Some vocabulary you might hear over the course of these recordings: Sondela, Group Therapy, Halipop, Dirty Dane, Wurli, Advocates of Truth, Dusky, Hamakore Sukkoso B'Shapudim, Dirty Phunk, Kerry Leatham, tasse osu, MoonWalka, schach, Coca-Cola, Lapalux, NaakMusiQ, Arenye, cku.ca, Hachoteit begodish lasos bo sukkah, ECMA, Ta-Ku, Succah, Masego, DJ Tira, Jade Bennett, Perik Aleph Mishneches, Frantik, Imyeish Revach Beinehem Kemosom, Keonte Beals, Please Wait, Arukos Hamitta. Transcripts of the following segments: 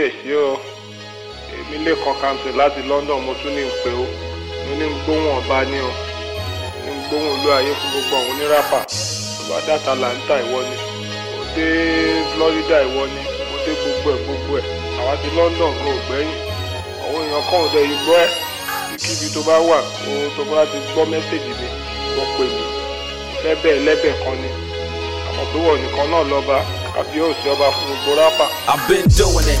yeah, yo. Èmi lè kàn campaign láti London mo tún ní pé o. Mo ní gbóhùn ọba ni o. Ní gbóhùn olú ayé fún gbogbo àwọn ní rapper. Bá data Atlanta ìwọ ni. Ó dé Florida ìwọ ni. Ó dé gbogbo ẹ̀. Àwa ti London kò gbẹ́yìn. Àwọn èèyàn kan ò dẹ̀ yìí gbọ́ ẹ̀. Kíbi tó bá wà, ohun tó bá ti gbọ́ mẹ́sẹ̀gì mi, wọ́n pè mí. Ìfẹ́ bẹ́ẹ̀ lẹ́bẹ̀ẹ́ kan ni. Àmọ́ tó wọ̀ nìkan náà lọ́ba, àbí òsì ọba fún gbogbo rápà. I've been doing it,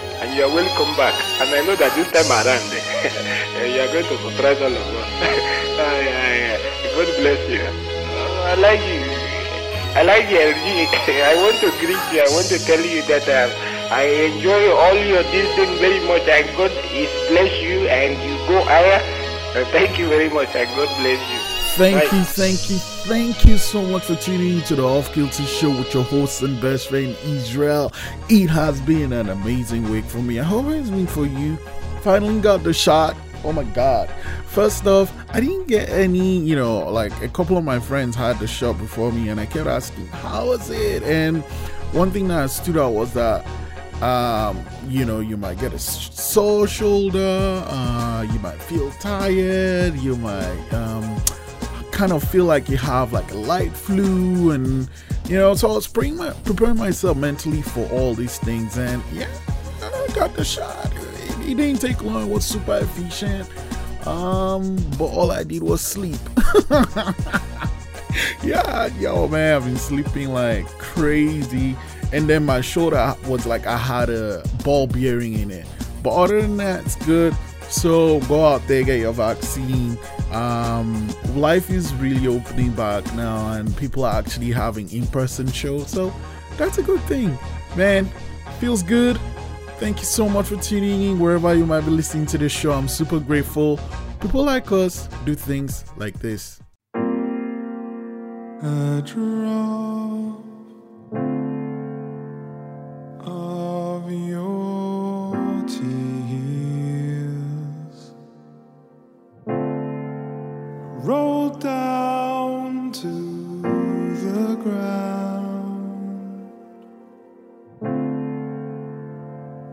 and you are welcome back. And I know that this time around you are going to surprise all of us. God bless you. I like you. I like you, I want to greet you, I want to tell you that I enjoy all your things very much, and God bless you, and you go higher. Thank you very much, and God bless you. Thank you so much for tuning in to the Off Kilter Show with your host and best friend, Israel. It has been an amazing week for me. I hope it's been for you. Finally got the shot. Oh my god. First off, I didn't get any, like a couple of my friends had the shot before me and I kept asking, how was it? And one thing that stood out was that, you might get a sore shoulder, you might feel tired, you might kind of feel like you have like a light flu, and, so I was preparing myself mentally for all these things, and yeah, I got the shot. It didn't take long, it was super efficient, but all I did was sleep. Yeah, yo man, I've been sleeping like crazy, and then my shoulder was like I had a ball bearing in it, but other than that, it's good. So go out there, get your vaccine. Life is really opening back now, and people are actually having in-person shows, so that's a good thing, man. Feels good. Thank you so much for tuning in wherever you might be listening to this show. I'm super grateful. People like us do things like this. A drop of your tears rolled down to the ground.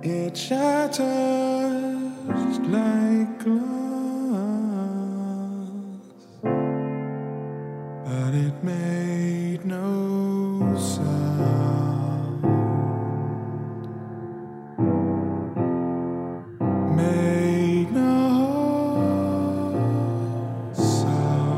It shatters like glass, but it made no sound. Made no sound.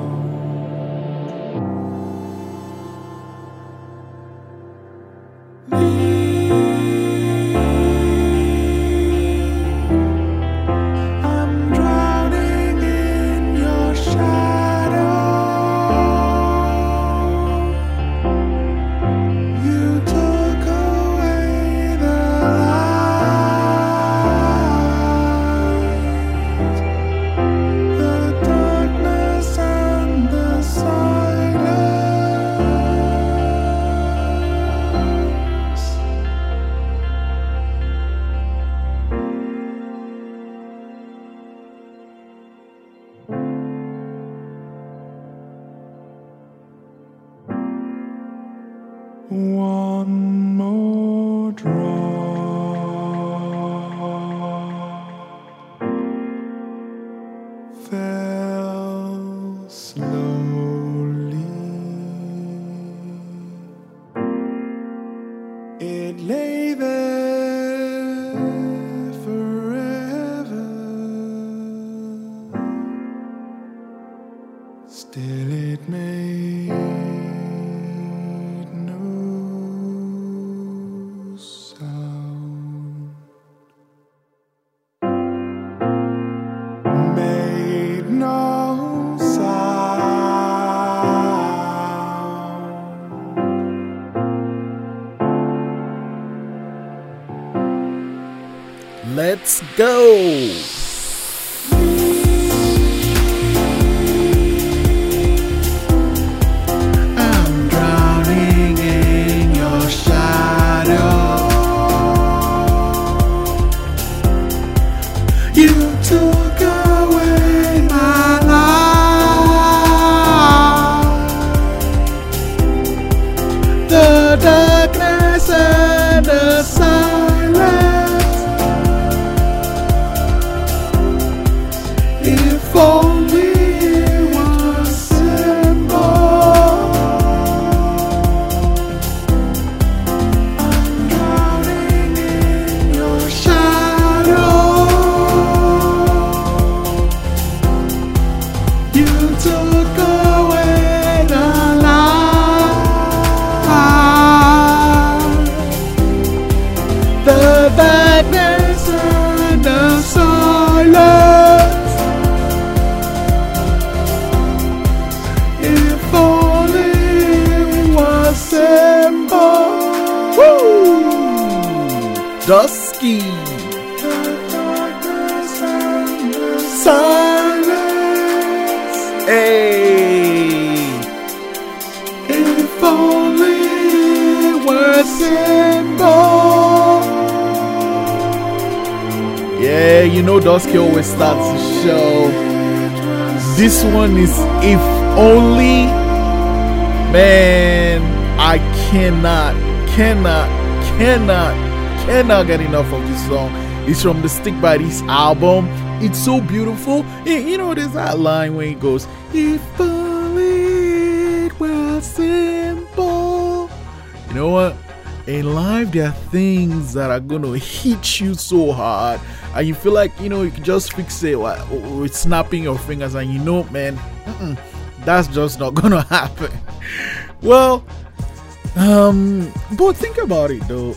One more drop fell slowly. It lay there forever, still it may. Let's go! Dusky always starts the show. This one is If Only. Man, I cannot get enough of this song. It's from the Stick by this album. It's so beautiful. You know, there's that line when it goes, if only it were simple. You know what? In life, there are things that are gonna hit you so hard, and you feel like, you know, you can just fixate with snapping your fingers, and you know, man, that's just not gonna happen. Well, but think about it though.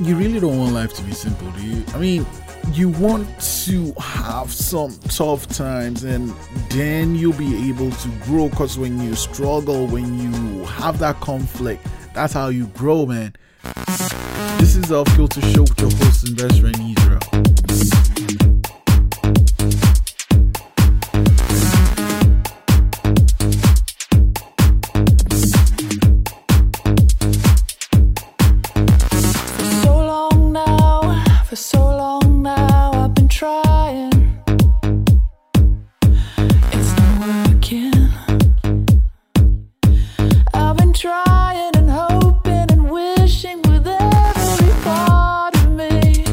You really don't want life to be simple, do you? I mean, you want to have some tough times, and then you'll be able to grow. Because when you struggle, when you have that conflict, that's how you grow, man. This is Off Kilter Show with your host and best friend Israel. For so long now, I've been trying. It's not working. I've been trying. Wishing with every part of me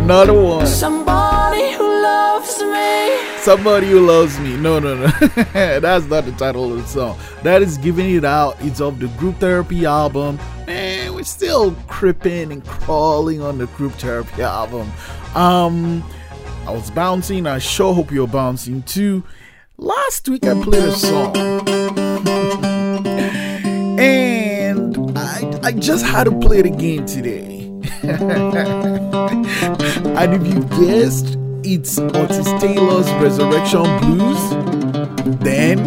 Another one. Somebody who loves me. Somebody who loves me. No. That's not the title of the song. That is Giving It Out. It's of the Group Therapy album. Man, we're still creeping and crawling on the Group Therapy album. I was bouncing. I sure hope you're bouncing too. Last week I played a song. And I just had to play it again today. And if you guessed it's Otis Taylor's Resurrection Blues, then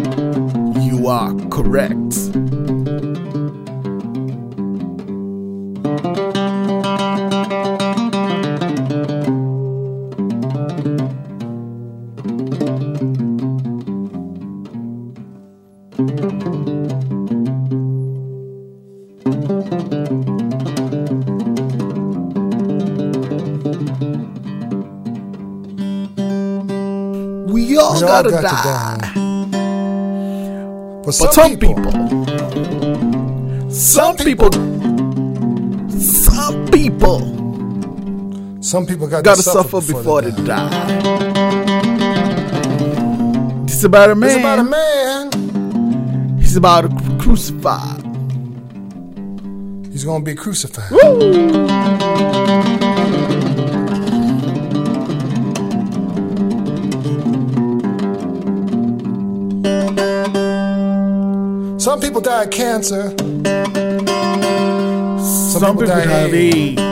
you are correct. Die. But some people gotta suffer before they die. It's about a man. He's about to be crucified. He's gonna be crucified. Woo! Some people die of cancer. Some people die of AIDS.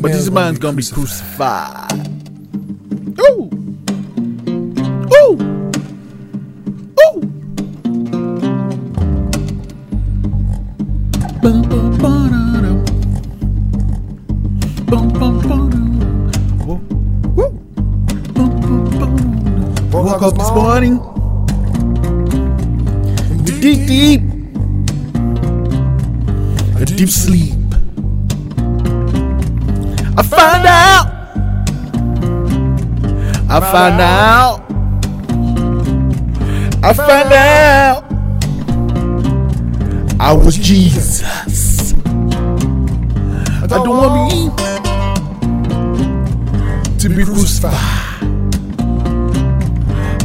But this man's gonna be crucified. Ooh! Ooh! Ooh! Woke up this morning, deep sleep. I found out I was Jesus. I don't want me to be crucified.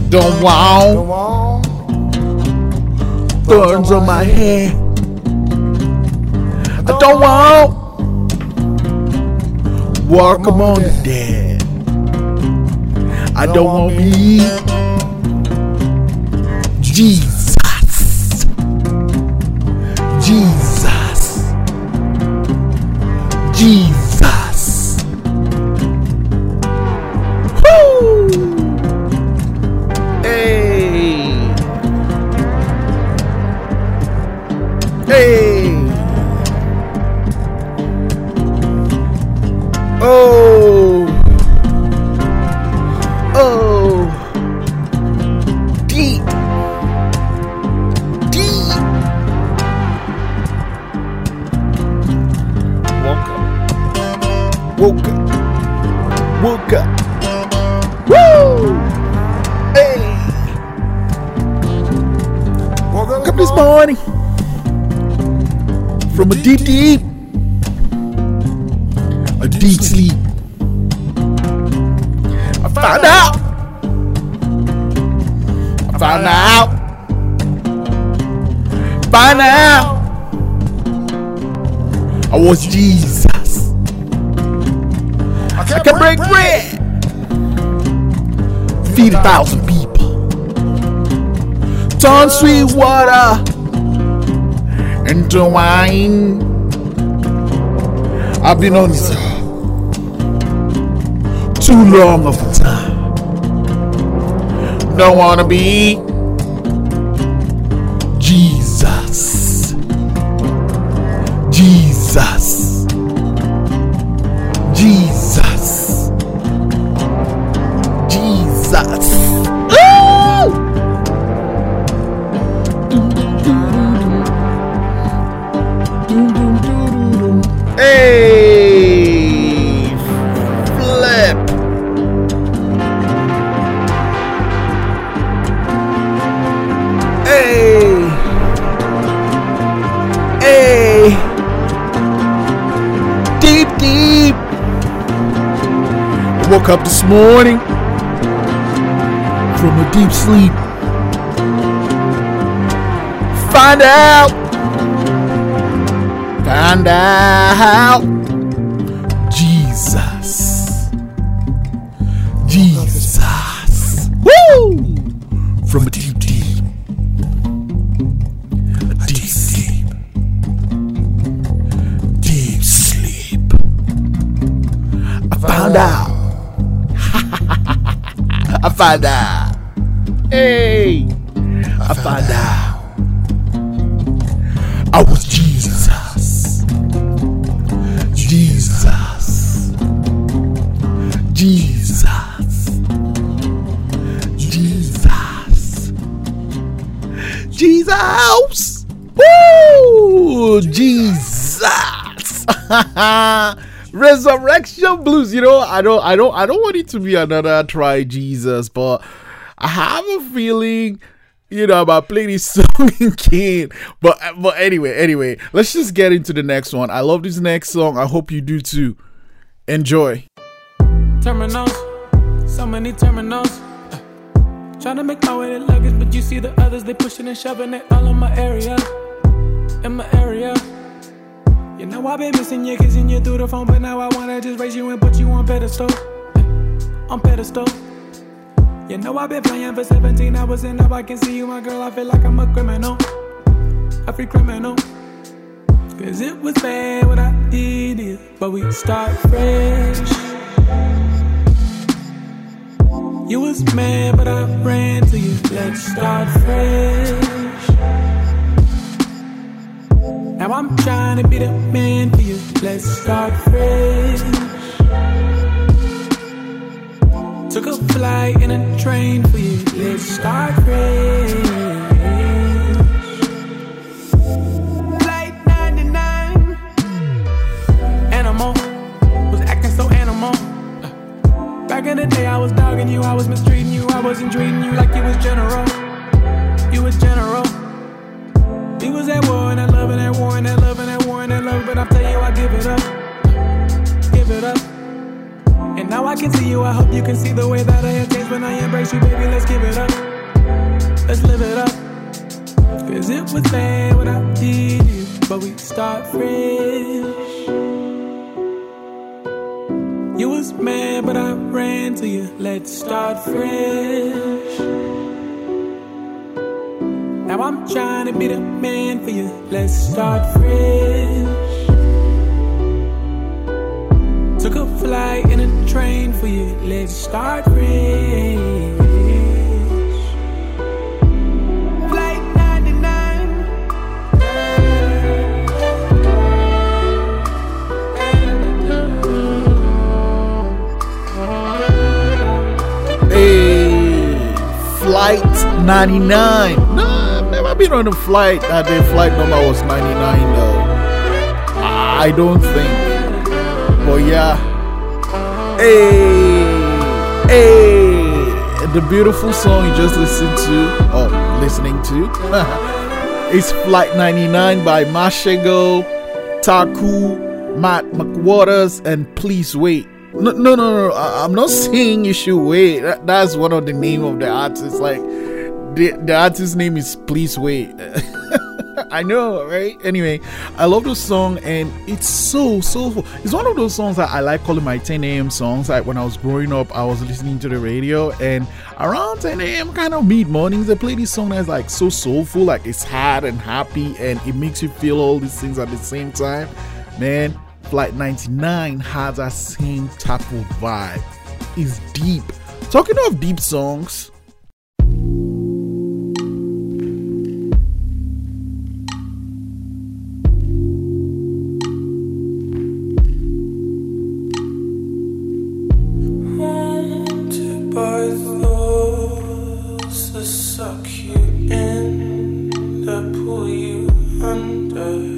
Don't want thorns on my head. I don't want walk among the dead. I don't want me Jesus. Hey! Oh! Oh! Deep! Deep! Walker. Walker. Walker. Woo! Hey! Woke up this morning from a deep, deep, a deep sleep. I found out. I was Jesus. I can break bread. Feed 1,000 people. Turn sweet water into wine. I've been on this too long of a time. Don't wanna be Jesus. Jesus. Jesus. Jesus. Hey, flip. Hey, hey, deep, deep. I woke up this morning from a deep sleep. Find out Jesus. Woo! From a deep, deep, a deep sleep, deep sleep, I found out. Hey, I found out I was Jesus. Jesus, Jesus, Jesus, Jesus, woo, Jesus. Resurrection blues. You know, I don't want it to be another try Jesus, but I have a feeling, you know, about playing this song in King. But anyway, let's just get into the next one. I love this next song. I hope you do too. Enjoy. Terminals, so many terminals. Trying to make my way to luggage, but you see the others, they pushing and shoving it all in my area. In my area. You know I've been missing you, kissing you through the phone, but now I wanna just raise you and put you on pedestal. On pedestal. You know I've been playing for 17 hours and now I can see you, my girl. I feel like I'm a criminal, a free criminal. Cause it was bad what I did is, but we start fresh. You was mad but I ran to you. Let's start fresh. Now I'm trying to be the man for you. Let's start fresh. Took a flight and a train for you. Let's start fresh. Flight 99. Animal. Was acting so animal. Back in the day I was dogging you, I was mistreating you, I wasn't treating you like you was general. You was general. We was at war and I love and at war and I love and at war and I love. But I tell you I give it up. Give it up. And now I can see you, I hope you can see the way that I have changed. When I embrace you, baby, let's give it up. Let's live it up. Cause it was bad what I did, but we start fresh. You was mad, but I ran to you. Let's start fresh. Now I'm trying to be the man for you. Let's start fresh. Took a flight and a train for you. Let's start fresh. Flight 99. 99. Nah, I've never been on a flight. The flight number was 99 though. I don't think. But yeah. Hey, hey. The beautiful song you just listened to, or listening to, is Flight 99 by Masego, Ta-Ku, Matt McWaters, and Please Wait. No, I'm not saying you should wait. That's one of the name of the artist. Like, the artist's name is Please Wait. I know, right? Anyway, I love this song, and it's so soulful. It's one of those songs that I like calling my 10 a.m. songs. Like when I was growing up, I was listening to the radio, and around 10 a.m., kind of mid mornings, they play this song that's like so soulful, like it's hard and happy, and it makes you feel all these things at the same time, man. Flight 99 has that same type of vibe. It's deep. Talking of deep songs, haunted by those that suck you in, that pull you under.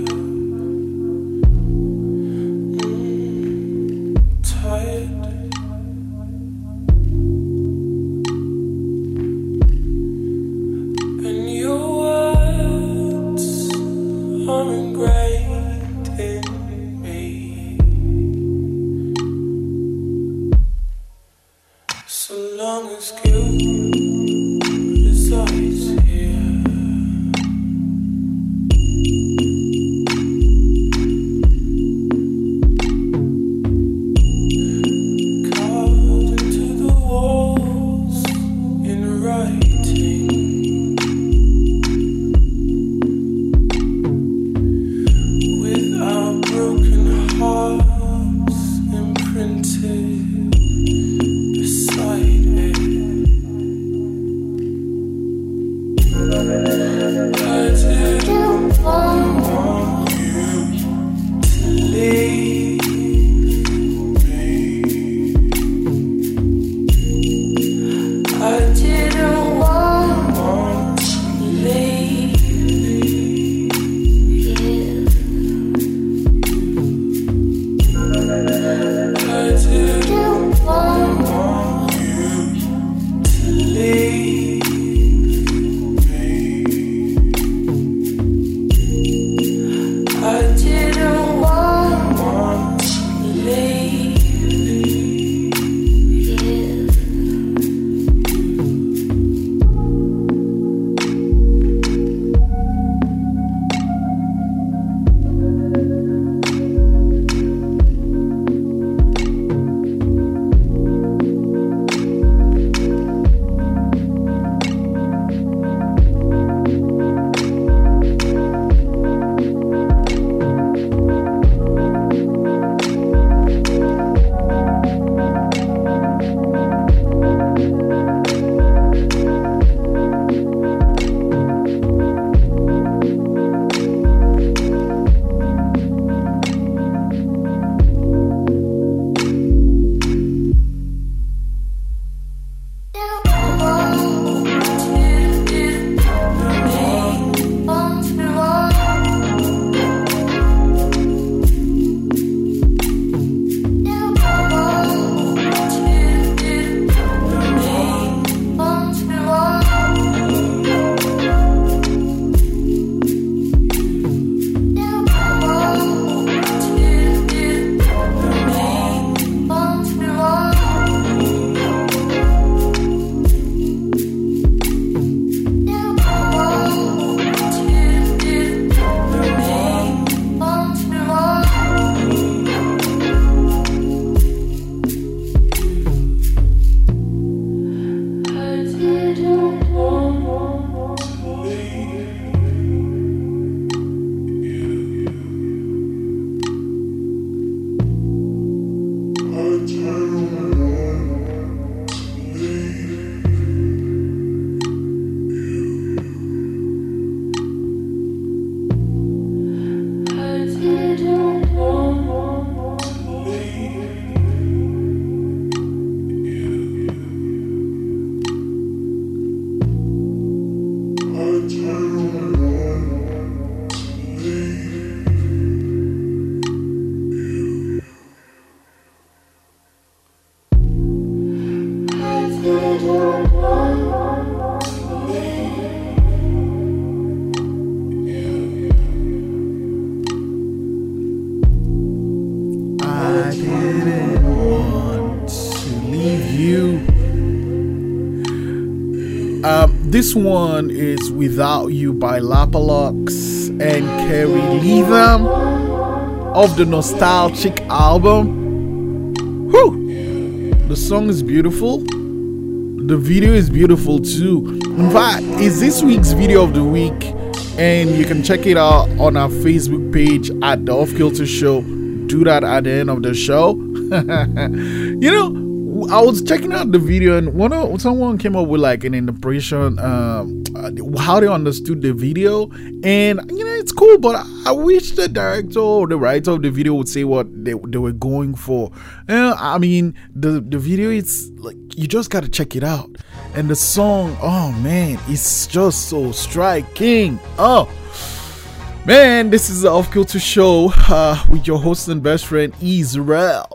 I didn't want to leave you. This one is Without You by Lapalux and Kerry Leatham of the Nostalchic album. Whew! The song is beautiful. The video is beautiful too. In fact, it's this week's video of the week, and you can check it out on our Facebook page at The Off Kilter Show. Do that at the end of the show. You know, I was checking out the video, and someone came up with like an interpretation, how they understood the video, and you know, it's cool, but I wish the director or the writer of the video would say what they were going for. I mean, the video, it's like, you just gotta check it out. And the song, oh man, it's just so striking. Oh man, this is the Off Kilter Show with your host and best friend, Israel.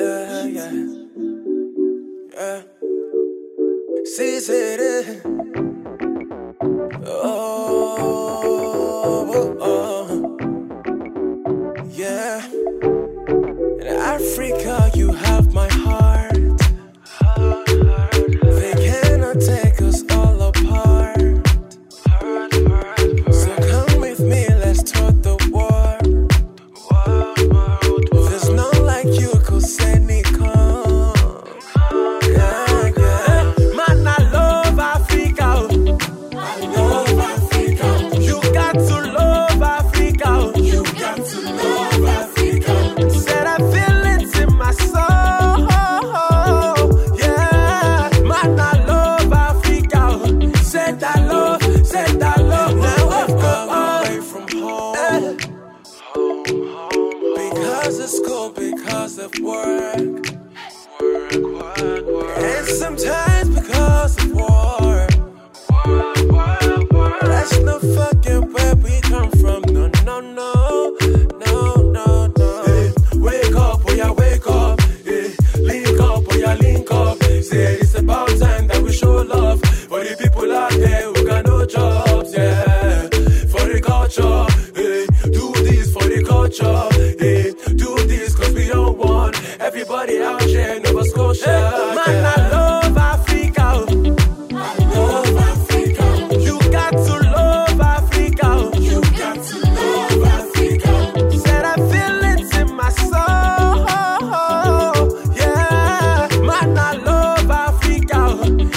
yeah. Sí, seré. Oh, oh, oh. Yeah. In Africa, you have my heart. They cannot take us all apart. So come with me, let's tour the world. There's none like you, cause any come. Yeah, yeah. Man, I love Africa. I love Africa. You got to love Africa. You got to love Africa. Said I feel it in my soul. Yeah, man, I love Africa. Said I love, said I love. Now I've come away from home. Because of school, because of work. And sometimes because of war. That's no fucking where we come from. No, no, no, no, no, no. Hey, wake up, oh yeah, wake up. Hey, link up, oh yeah, link up. Say it's about time that we show love for the people out there who got no jobs. Yeah, for the culture. Hey, do this for the culture. Hey, do this cause we don't want everybody out here in Nova Scotia. Hey, man, I love Africa. I love Africa. You got to love Africa. You got to love Africa. Said I feel it in my soul. Yeah, man, I love Africa.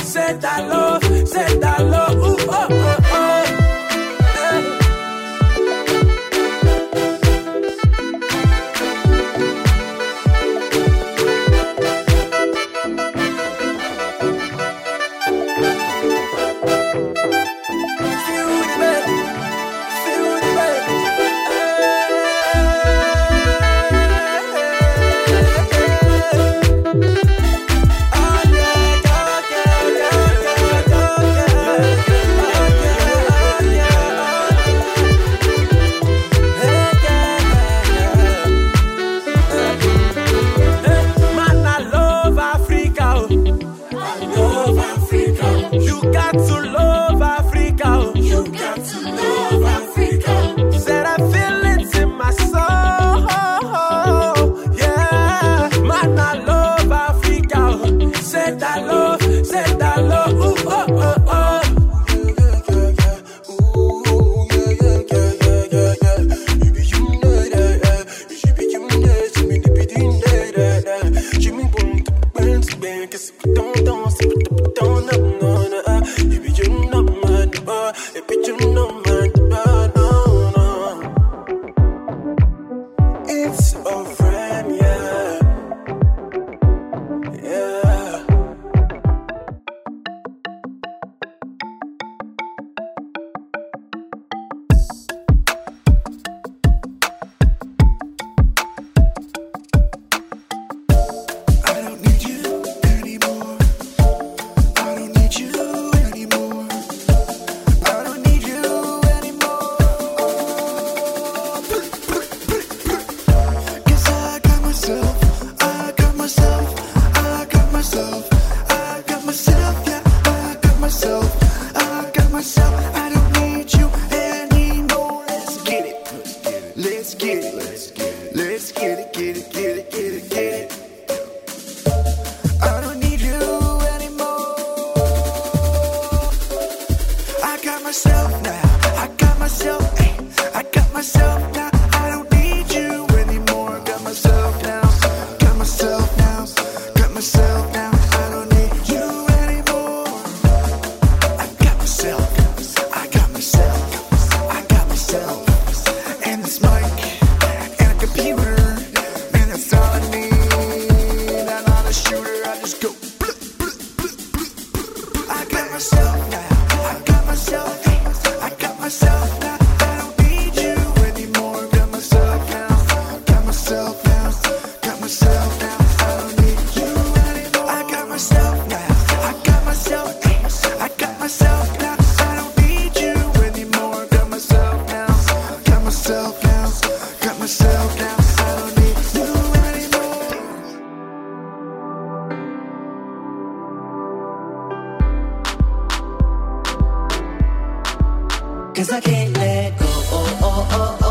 Said I love, said I love. Ooh, oh, oh, oh. Man, I love Africa. I love Africa. You got to love Africa. You got to love Africa. Said I feel it in my soul. Yeah, man, I love Africa. Said I love. Ooh, oh, oh, oh. It's over, yeah. Yeah. I don't need you anymore. I don't need you anymore. I don't need you anymore. Guess I got myself. I got myself. I got myself. I got myself. Yeah, I got myself. I got myself. I don't need you anymore. Let's get it. Let's get it. Let's get it. Let's get it. Get it. Get it. Get it. Get it. I don't need you anymore. I got myself now. I got myself. Ay, I got myself now. I don't need you anymore. Got myself now. Got myself now. Got myself now. I don't need you anymore. I got myself. I got myself. I got myself. And this mic and a computer and that's all I need. I'm not a shooter. I just go. I got myself now. I got myself. I got myself now. I don't need you anymore. Got myself now. Got myself now. Got myself now. I don't need you anymore. I got myself now. I got myself. I got myself now. I don't need you anymore. Got myself now. Got myself now. Got myself now. I don't need you anymore. 'Cause I can't let go. Oh, oh, oh, oh.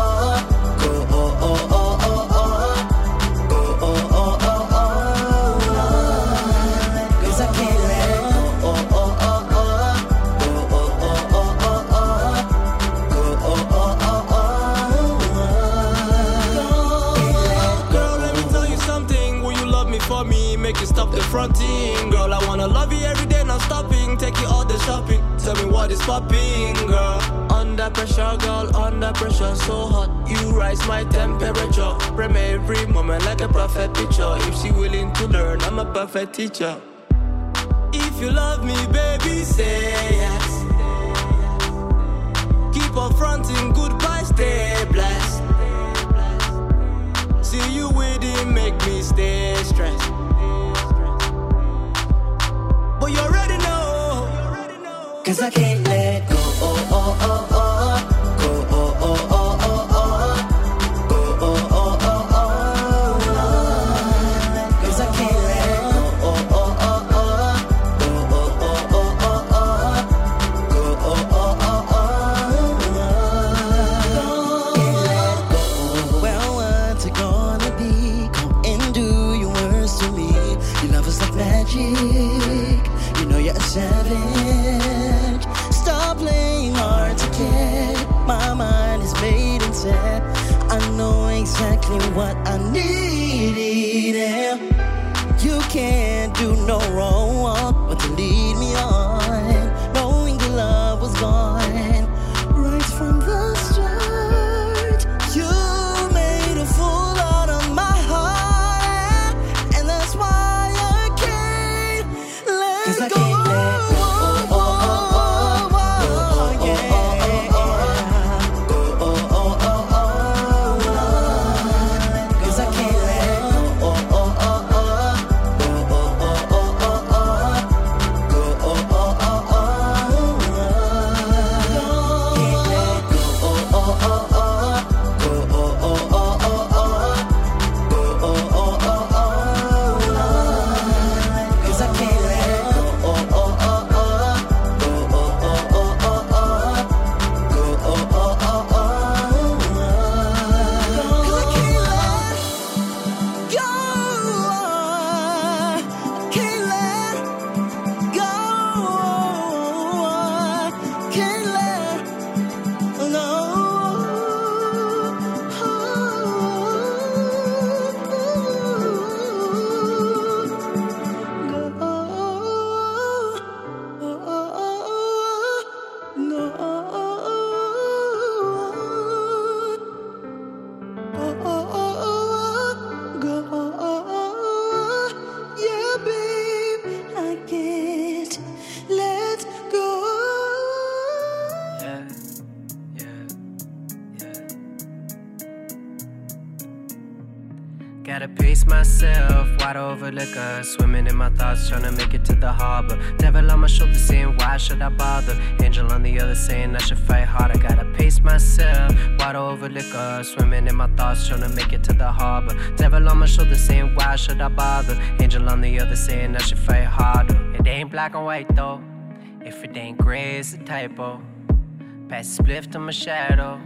Fronting, girl, I wanna love you every day, not stopping. Take you all the shopping, tell me what is popping, girl. Under pressure, girl, under pressure, so hot. You rise my temperature. Frame every moment like a perfect picture. If she willing to learn, I'm a perfect teacher. If you love me, baby, say yes. Keep on fronting, goodbye, stay blessed. See you waiting, make me stay stressed. But you already know, 'cause I can't let go. Oh, oh, oh, oh. Savage, stop playing hard to get. My mind is made and set. I know exactly what I need. You can't do no wrong but to lead me on, knowing your love was gone right from the start. You made a fool out of my heart, and that's why I can't let go. Liquor, swimming in my thoughts, trying to make it to the harbor. Devil on my shoulder saying, why should I bother? Angel on the other saying, I should fight harder. Gotta pace myself. Water over liquor, swimming in my thoughts, trying to make it to the harbor. Devil on my shoulder saying, why should I bother? Angel on the other saying, I should fight harder. It ain't black and white though. If it ain't gray, it's a typo. Pass the spliff to my shadow.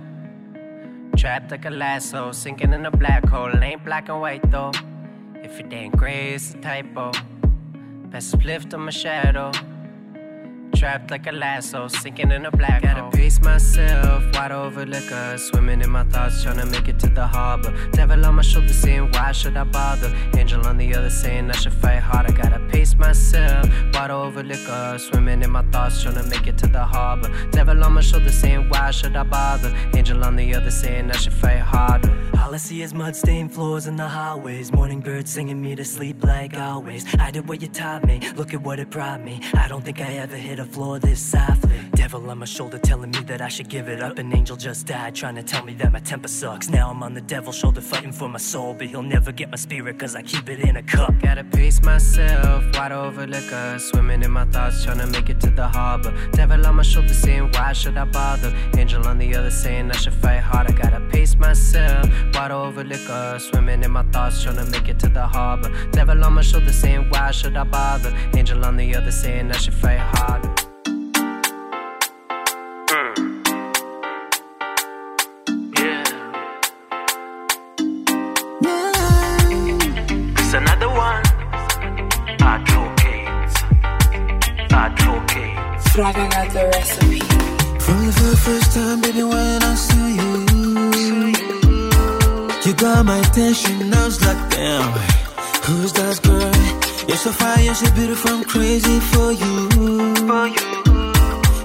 Trapped like a lasso, sinking in a black hole. It ain't black and white though. If it ain't gray, it's a typo. Pass a spliff to my shadow. Trapped like a lasso, sinking in a black hole. Gotta pace myself, wide over liquor. Swimming in my thoughts, trying to make it to the harbor. Devil on my shoulder saying, why should I bother? Angel on the other saying, I should fight harder. Gotta pace myself, wide over liquor. Swimming in my thoughts, trying to make it to the harbor. Devil on my shoulder saying, why should I bother? Angel on the other saying, I should fight harder. All I see is mud-stained floors in the highways. Morning birds singing me to sleep like always. I did what you taught me, look at what it brought me. I don't think I ever hit a floor this softly. Devil on my shoulder telling me that I should give it up. An angel just died trying to tell me that my temper sucks. Now I'm on the devil's shoulder fighting for my soul, but he'll never get my spirit 'cause I keep it in a cup. Gotta pace myself, wide over liquor. Swimming in my thoughts trying to make it to the harbor. Devil on my shoulder saying, why should I bother? Angel on the other saying, I should fight harder. Gotta pace myself, wide over liquor. Swimming in my thoughts trying to make it to the harbor. Devil on my shoulder saying, why should I bother? Angel on the other saying, I should fight harder. It's not another recipe. Only for the first time, baby, when I saw you, you got my attention. I was like, damn, who's that girl? You're so fine, you're so beautiful, I'm crazy for you.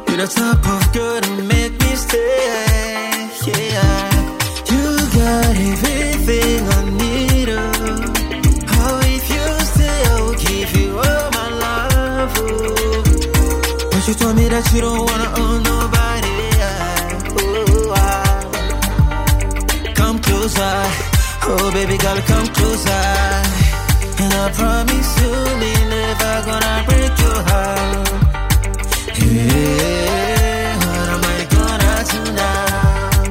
You're the type of girl to make me stay. Yeah, you got everything I need. Oh, if you stay, I will give you all my love. Oh. But you told me that you don't wanna own nobody. Oh, come closer, oh baby, gotta come closer. And I promise you, they're never gonna break your heart. Yeah, what am I gonna do now?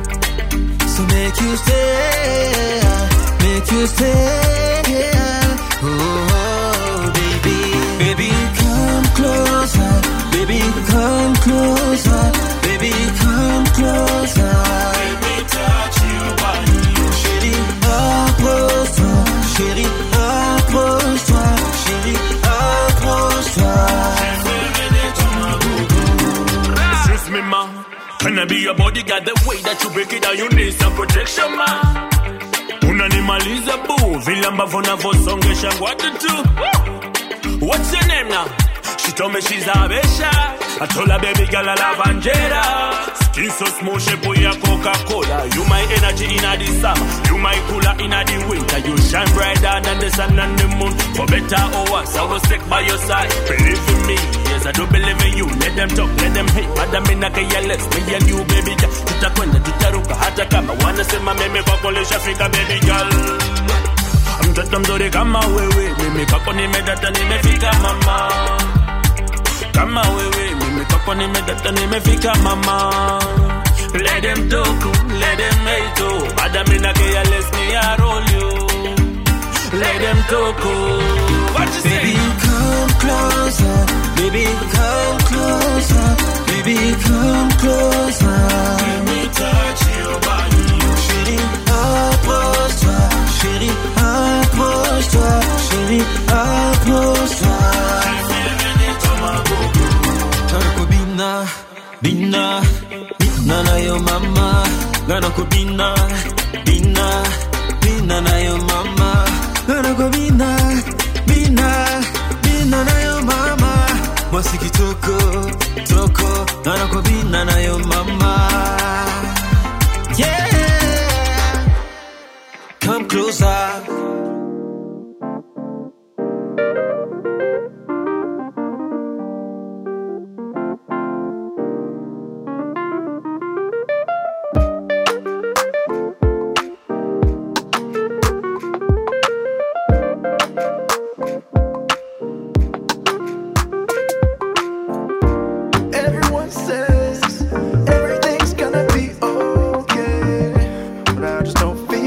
Make you stay, make you stay, oh, oh baby, baby come closer, baby come closer, baby come closer, let me touch you while you chérie, approche-toi, chérie, approche-toi, chérie, approche-toi, j'ai fait mes mains. Can I be your bodyguard? The way that you break it down, you need some protection, man. Unanimaliza boo, vilamba vona vosonge shangwa tutu. What's your name now? She told me she's Habesha. I told her baby girl I love Angela. Skin so smooth, she pour ya Coca-Cola. You my energy in the summer, you my cooler in the winter. You shine brighter than the sun and the moon. For better or worse, I will stick by your side. Believe in me, yes I do believe in you. Let them talk, let them hate, but I'm in a careless. Me and you, baby girl, tutakwenda, tutaruka, hata kama wanasema mimi kwa kule shafika, baby girl. Mtoto mzuri kama wewe, mimi kako nimedata nimefika mama. Kama wewe, mimi kako nimedata nimefika mama. Let them talk, let them hate you, but I'm in a careless, me I roll you. Let them talk, what you say? Baby come closer, baby come closer, baby come closer. Let me touch your body. Chérie, approche-toi, chérie, approche-toi. Tarkobina, bina, bina na yo mama. Ganakobina, bina, bina na yo mama. Ganakobina, bina, bina na yo mama. Masiki toko, toko. Ganakobina na yo mama. Yeah. Come closer. Everyone says everything's gonna be okay, but I just don't.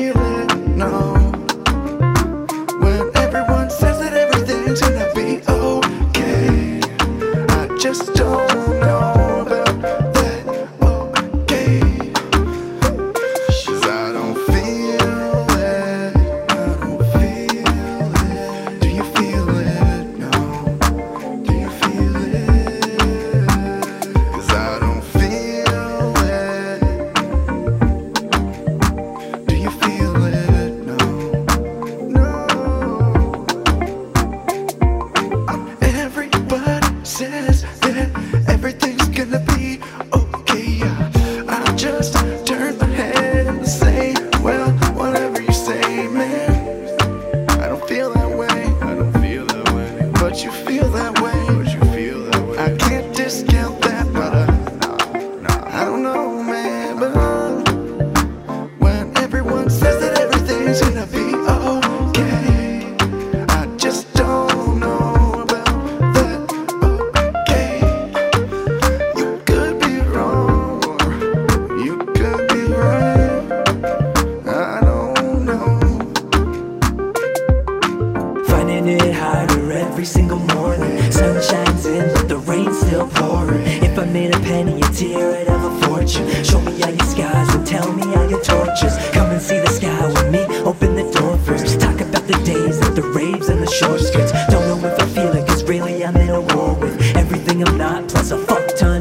Short skirts, don't know if I feel it, cause really I'm in a war with everything I'm not, plus a fuck ton.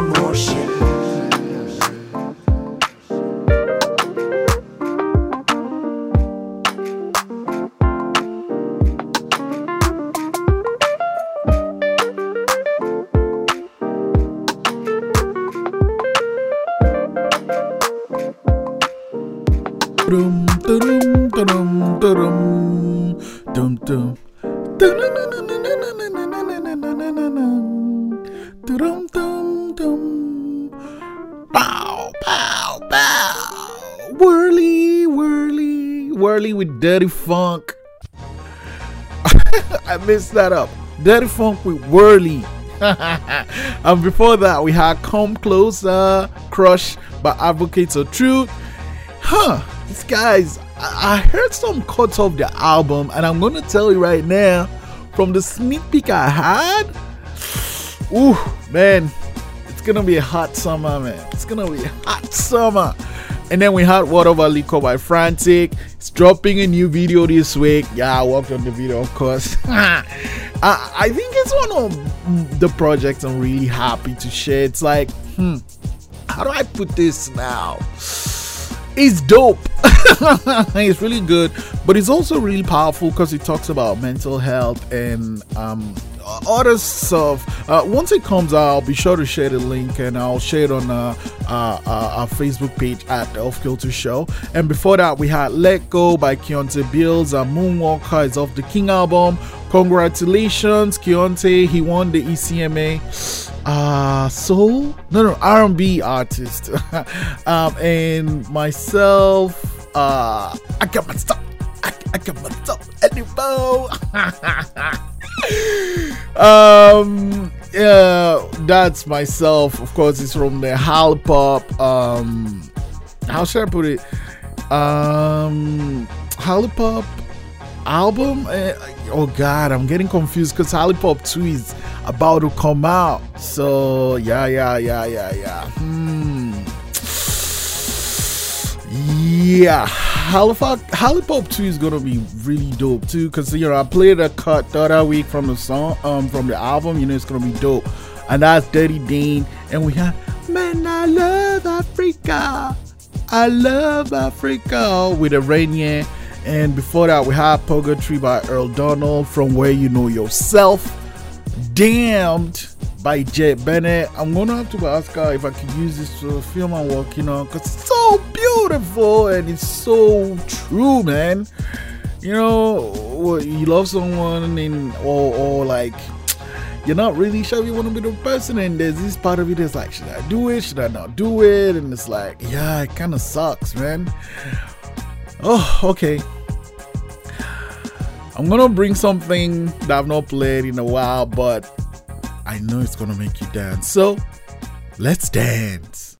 dum dum dum dum dum dum. Dum dum dum. Bow bow bow. Wurli Wurli Wurli with Dirty Funk. I messed that up. Dirty Funk with Wurli. And before that we had Come Closer, Crush by Advocates of Truth. These guys, I heard some cuts of the album, and I'm gonna tell you right now, from the sneak peek I had, ooh man, it's gonna be a hot summer, man. It's gonna be a hot summer. And then we had What Over Liquor by Frantik. It's dropping a new video this week. Yeah, I worked on the video, of course. I think it's one of the projects I'm really happy to share. It's like, how do I put this now? It's dope. It's really good, but it's also really powerful because it talks about mental health and other stuff. Once it comes out, I'll be sure to share the link, and I'll share it on our Facebook page at The Off Kilter Show. And before that we had Let Go by Keonte Beals, and MoonWalka is off the King album. Congratulations Keonte, he won the ECMA R&B artist. And myself, I got my stuff. I got my stuff anymore. That's myself, of course. It's from the Halipop. How should I put it? Halipop album. Oh god, I'm getting confused because Halipop 2 is about to come out. So yeah. Yeah, Halipop 2 is gonna be really dope too, because you know I played a cut the other week from the song, from the album. You know it's gonna be dope, and that's Dirty Dane. And we have Man, I love Africa with Arenye. And before that we have Purgatory by Earl Donald, From Where You Know Yourself, Damned by Jade Bennett. I'm gonna have to ask her if I could use this to film I'm working on, because it's so beautiful and it's so true, man. You know, you love someone and or like you're not really sure you want to be the person, and there's this part of it that's like, should I do it, should I not do it? And it's like, yeah, it kind of sucks, man. Oh, okay. I'm gonna bring something that I've not played in a while, but I know it's gonna make you dance. So let's dance.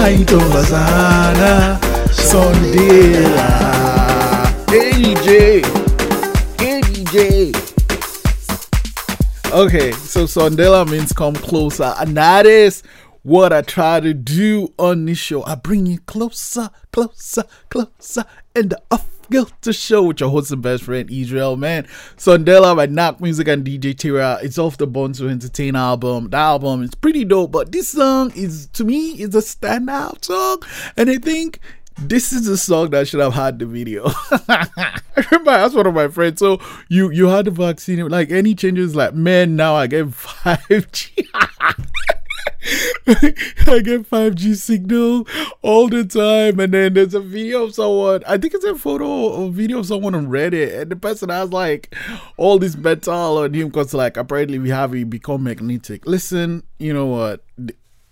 intombazana Sondela. Hey DJ. Okay, so Sondela means come closer, and that is what I try to do on this show. I bring you closer in the off-kilter show with your host and best friend Israel, man. Sondela by NaakMusiQ and DJ Tira. It's off the Born to Entertain album. That album is pretty dope, but this song is, to me, is a standout song, and I think this is the song that should have had the video. I remember I asked one of my friends, so you had the vaccine, like any changes? Like, man, now I get 5G. I get 5G signal all the time, and then there's a video of someone, I think it's a photo or video of someone on Reddit, and the person has like all this metal on him because like apparently we have it become magnetic. Listen, you know what?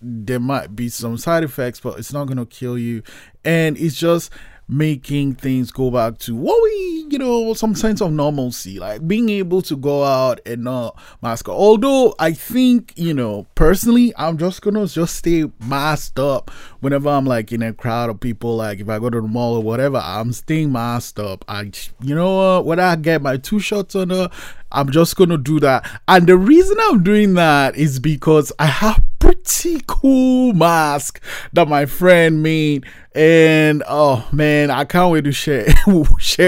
There might be some side effects, but it's not going to kill you, and it's just making things go back to what we, you know, some sense of normalcy, like being able to go out and not mask up. Although I think, you know, personally, I'm just gonna stay masked up whenever I'm like in a crowd of people. Like if I go to the mall or whatever, I'm staying masked up. Whether I get my two shots or not, I'm just gonna do that. And the reason I'm doing that is because I have pretty cool mask that my friend made, and oh man, I can't wait to share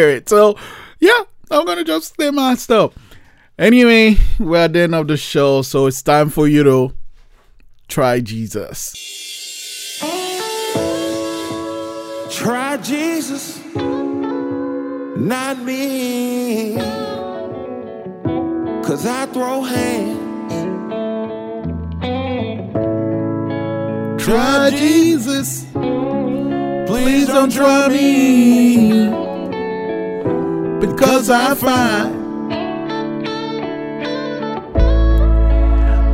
it. So yeah, I'm gonna just stay masked up. Anyway, we're at the end of the show, so it's time for you to try Jesus. Try Jesus, not me, 'cause I throw hands. Try Jesus, please don't try me, because I find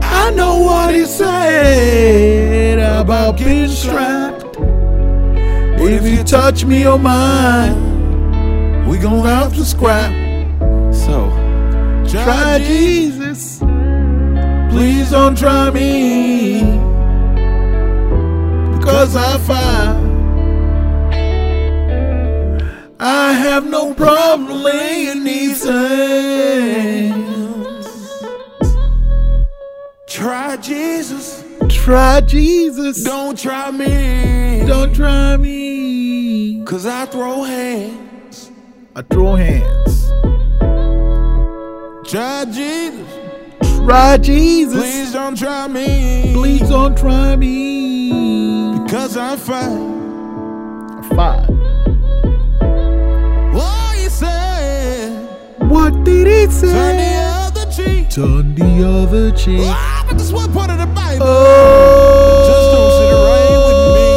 I know what he said about being strapped. If you touch me or mine, we gon' have to scrap. So try Jesus, please don't try me, 'cause I find I have no problem laying these hands. Try Jesus, try Jesus, don't try me, don't try me, 'cause I throw hands, I throw hands. Try Jesus, try Jesus, please don't try me, please don't try me, 'cause I find what you said. What did it say? Turn the other cheek, turn the other cheek. Oh, but this one part of the Bible, just don't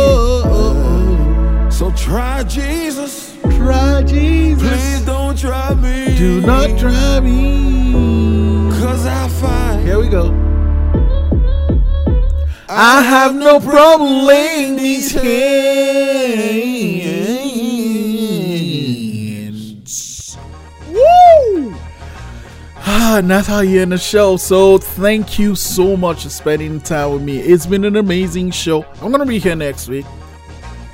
sit right with me. So try Jesus, try Jesus, please don't try me, do not try me, 'cause I find, here we go, I have no problem laying these hands. Woo! And that's how you end the show. So thank you so much for spending time with me. It's been an amazing show. I'm going to be here next week.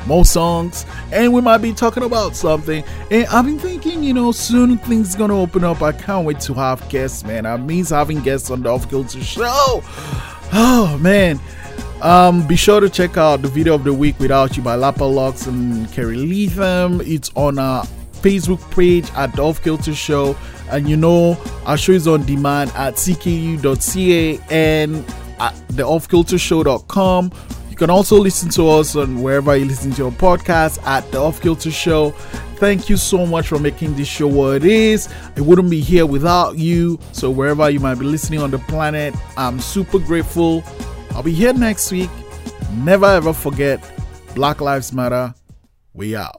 More songs, and we might be talking about something. And I've been thinking, you know, soon things are going to open up. I can't wait to have guests, man. I miss having guests on the Off-Kilter show. Oh man, be sure to check out the video of the week Without You by Lapalux and Kerry Leatham. It's on our Facebook page at the Off-Kilter show, and you know our show is on demand at cku.ca and at the offkiltershow.com. You can also listen to us on wherever you listen to your podcast at the Off-Kilter show. Thank you so much for making this show what it is. I wouldn't be here without you. So wherever you might be listening on the planet, I'm super grateful. I'll be here next week. Never ever forget, Black Lives Matter. We out.